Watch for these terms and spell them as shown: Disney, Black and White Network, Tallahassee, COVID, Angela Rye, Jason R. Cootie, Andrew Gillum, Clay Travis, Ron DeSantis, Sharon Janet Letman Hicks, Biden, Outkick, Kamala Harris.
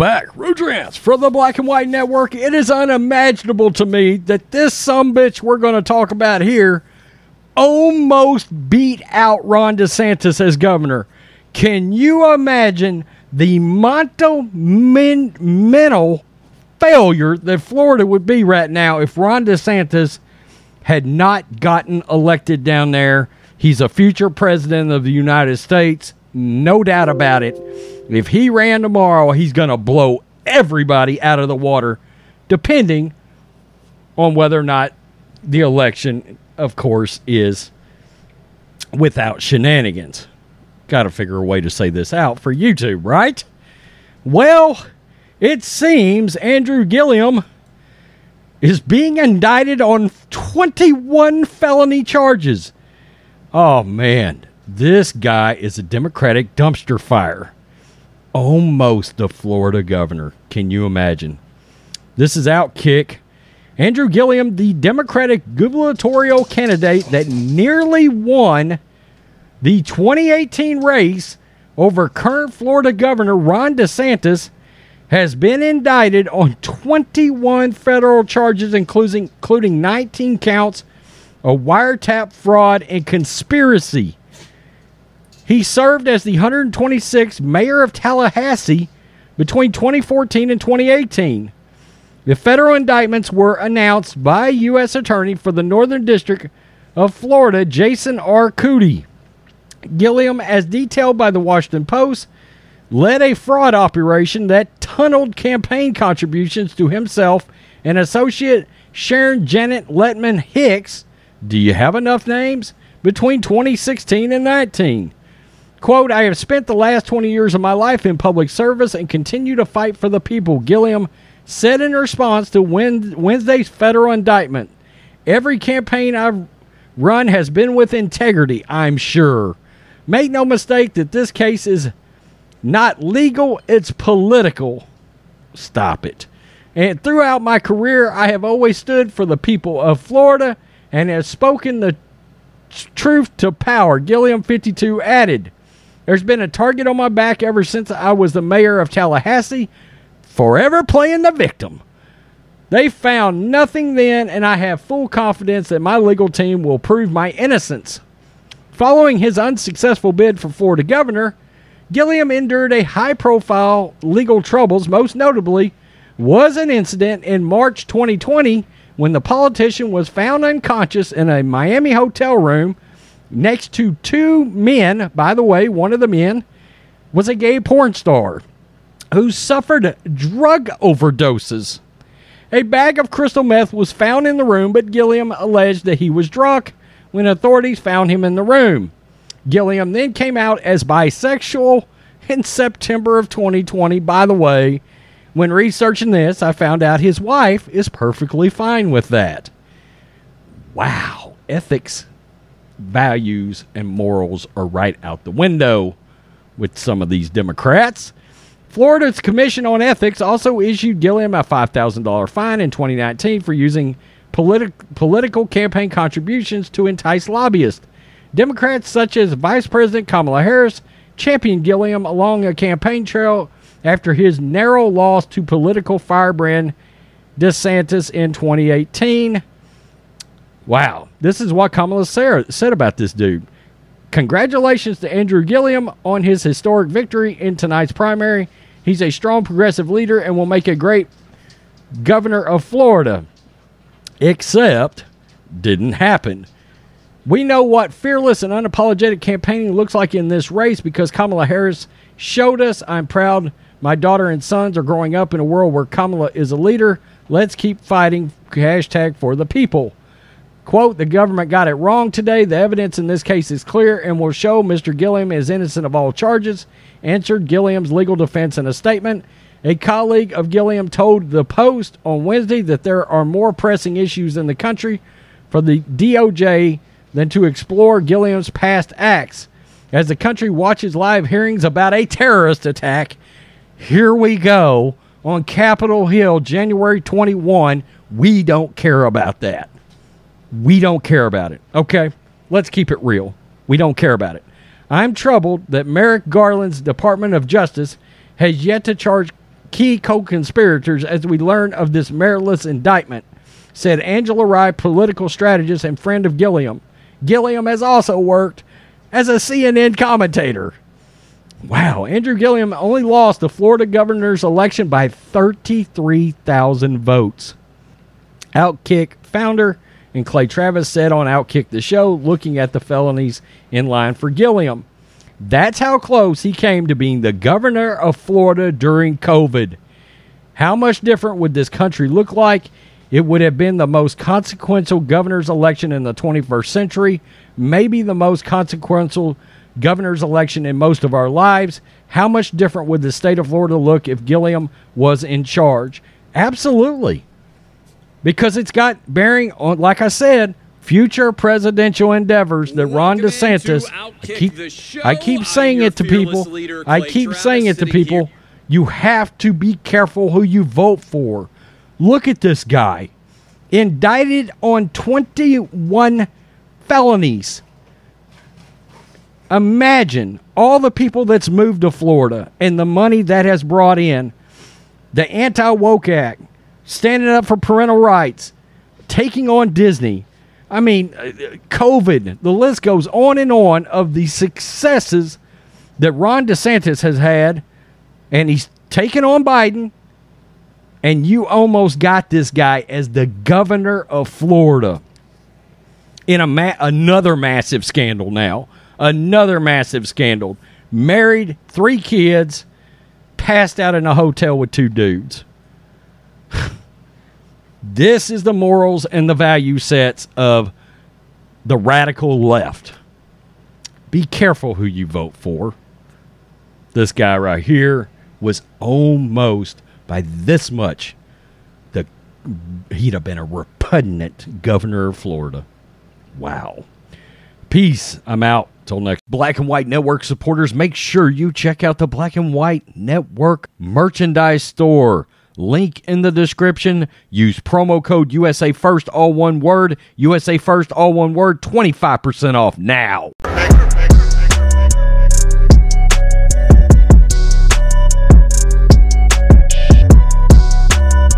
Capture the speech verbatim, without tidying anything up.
back. Rudrance from the Black and White Network. It is unimaginable to me that this sumbitch we're going to talk about here almost beat out Ron DeSantis as governor. Can you imagine the monumental failure that Florida would be right now if Ron DeSantis had not gotten elected down there? He's a future president of the United States, no doubt about it. If he ran tomorrow, he's going to blow everybody out of the water, depending on whether or not the election, of course, is without shenanigans. Got to figure a way to say this out for YouTube, right? Well, it seems Andrew Gillum is being indicted on twenty-one felony charges. Oh, man. This guy is a Democratic dumpster fire. Almost the Florida governor. Can you imagine? This is Outkick. Andrew Gillum, the Democratic gubernatorial candidate that nearly won the twenty eighteen race over current Florida Governor Ron DeSantis, has been indicted on twenty-one federal charges, including, including nineteen counts of wiretap fraud and conspiracy. He served as the one hundred twenty-sixth mayor of Tallahassee between twenty fourteen and twenty eighteen. The federal indictments were announced by U S Attorney for the Northern District of Florida, Jason R. Cootie. Gillum, as detailed by the Washington Post, led a fraud operation that tunneled campaign contributions to himself and associate Sharon Janet Letman Hicks. Do you have enough names? Between twenty sixteen and nineteen. Quote, I have spent the last twenty years of my life in public service and continue to fight for the people, Gillum said in response to Wednesday's federal indictment. Every campaign I've run has been with integrity, I'm sure. Make no mistake that this case is not legal, it's political. Stop it. And throughout my career, I have always stood for the people of Florida and have spoken the truth to power. Gillum, fifty-two, added, there's been a target on my back ever since I was the mayor of Tallahassee, forever playing the victim. They found nothing then, and I have full confidence that my legal team will prove my innocence. Following his unsuccessful bid for Florida governor, Gillum endured a high-profile legal troubles, most notably was an incident in March twenty twenty when the politician was found unconscious in a Miami hotel room next to two men. By the way, one of the men was a gay porn star who suffered drug overdoses. A bag of crystal meth was found in the room, but Gillum alleged that he was drunk when authorities found him in the room. Gillum then came out as bisexual in September of twenty twenty. By the way, when researching this, I found out his wife is perfectly fine with that. Wow. Ethics, values, and morals are right out the window with some of these Democrats. Florida's Commission on Ethics also issued Gillum a five thousand dollars fine in twenty nineteen for using politi- political campaign contributions to entice lobbyists. Democrats such as Vice President Kamala Harris championed Gillum along a campaign trail after his narrow loss to political firebrand DeSantis in twenty eighteen. Wow. This is what Kamala Harris said about this dude. Congratulations to Andrew Gillum on his historic victory in tonight's primary. He's a strong progressive leader and will make a great governor of Florida. Except, didn't happen. We know what fearless and unapologetic campaigning looks like in this race because Kamala Harris showed us. I'm proud my daughter and sons are growing up in a world where Kamala is a leader. Let's keep fighting. Hashtag for the people. Quote, the government got it wrong today. The evidence in this case is clear and will show Mister Gillum is innocent of all charges, answered Gillum's legal defense in a statement. A colleague of Gillum told the Post on Wednesday that there are more pressing issues in the country for the D O J than to explore Gillum's past acts. As the country watches live hearings about a terrorist attack, here we go, on Capitol Hill, January twenty-first, we don't care about that. We don't care about it. Okay, let's keep it real. We don't care about it. I'm troubled that Merrick Garland's Department of Justice has yet to charge key co-conspirators as we learn of this meritless indictment, said Angela Rye, political strategist and friend of Gillum. Gillum has also worked as a C N N commentator. Wow, Andrew Gillum only lost the Florida governor's election by thirty-three thousand votes. Outkick founder and Clay Travis said on Outkick the Show, looking at the felonies in line for Gillum, that's how close he came to being the governor of Florida during COVID. How much different would this country look like? It would have been the most consequential governor's election in the twenty-first century, maybe the most consequential governor's election in most of our lives. How much different would the state of Florida look if Gillum was in charge? Absolutely. Because it's got bearing on, like I said, future presidential endeavors that Ron DeSantis, I keep, I keep saying it to people, I keep saying it to people, you have to be careful who you vote for. Look at this guy, indicted on twenty-one felonies. Imagine all the people that's moved to Florida and the money that has brought in, the Anti-Woke Act, standing up for parental rights, taking on Disney. I mean, COVID, the list goes on and on of the successes that Ron DeSantis has had, and he's taken on Biden. And you almost got this guy as the governor of Florida in a ma- another massive scandal now. Another massive scandal. Married, three kids, passed out in a hotel with two dudes. This is the morals and the value sets of the radical left. Be careful who you vote for. This guy right here was almost... by this much, the, he'd have been a repugnant governor of Florida. Wow. Peace. I'm out. Till next. Black and White Network supporters, make sure you check out the Black and White Network merchandise store. Link in the description. Use promo code U S A First, all one word. U S A First, all one word. twenty-five percent off now.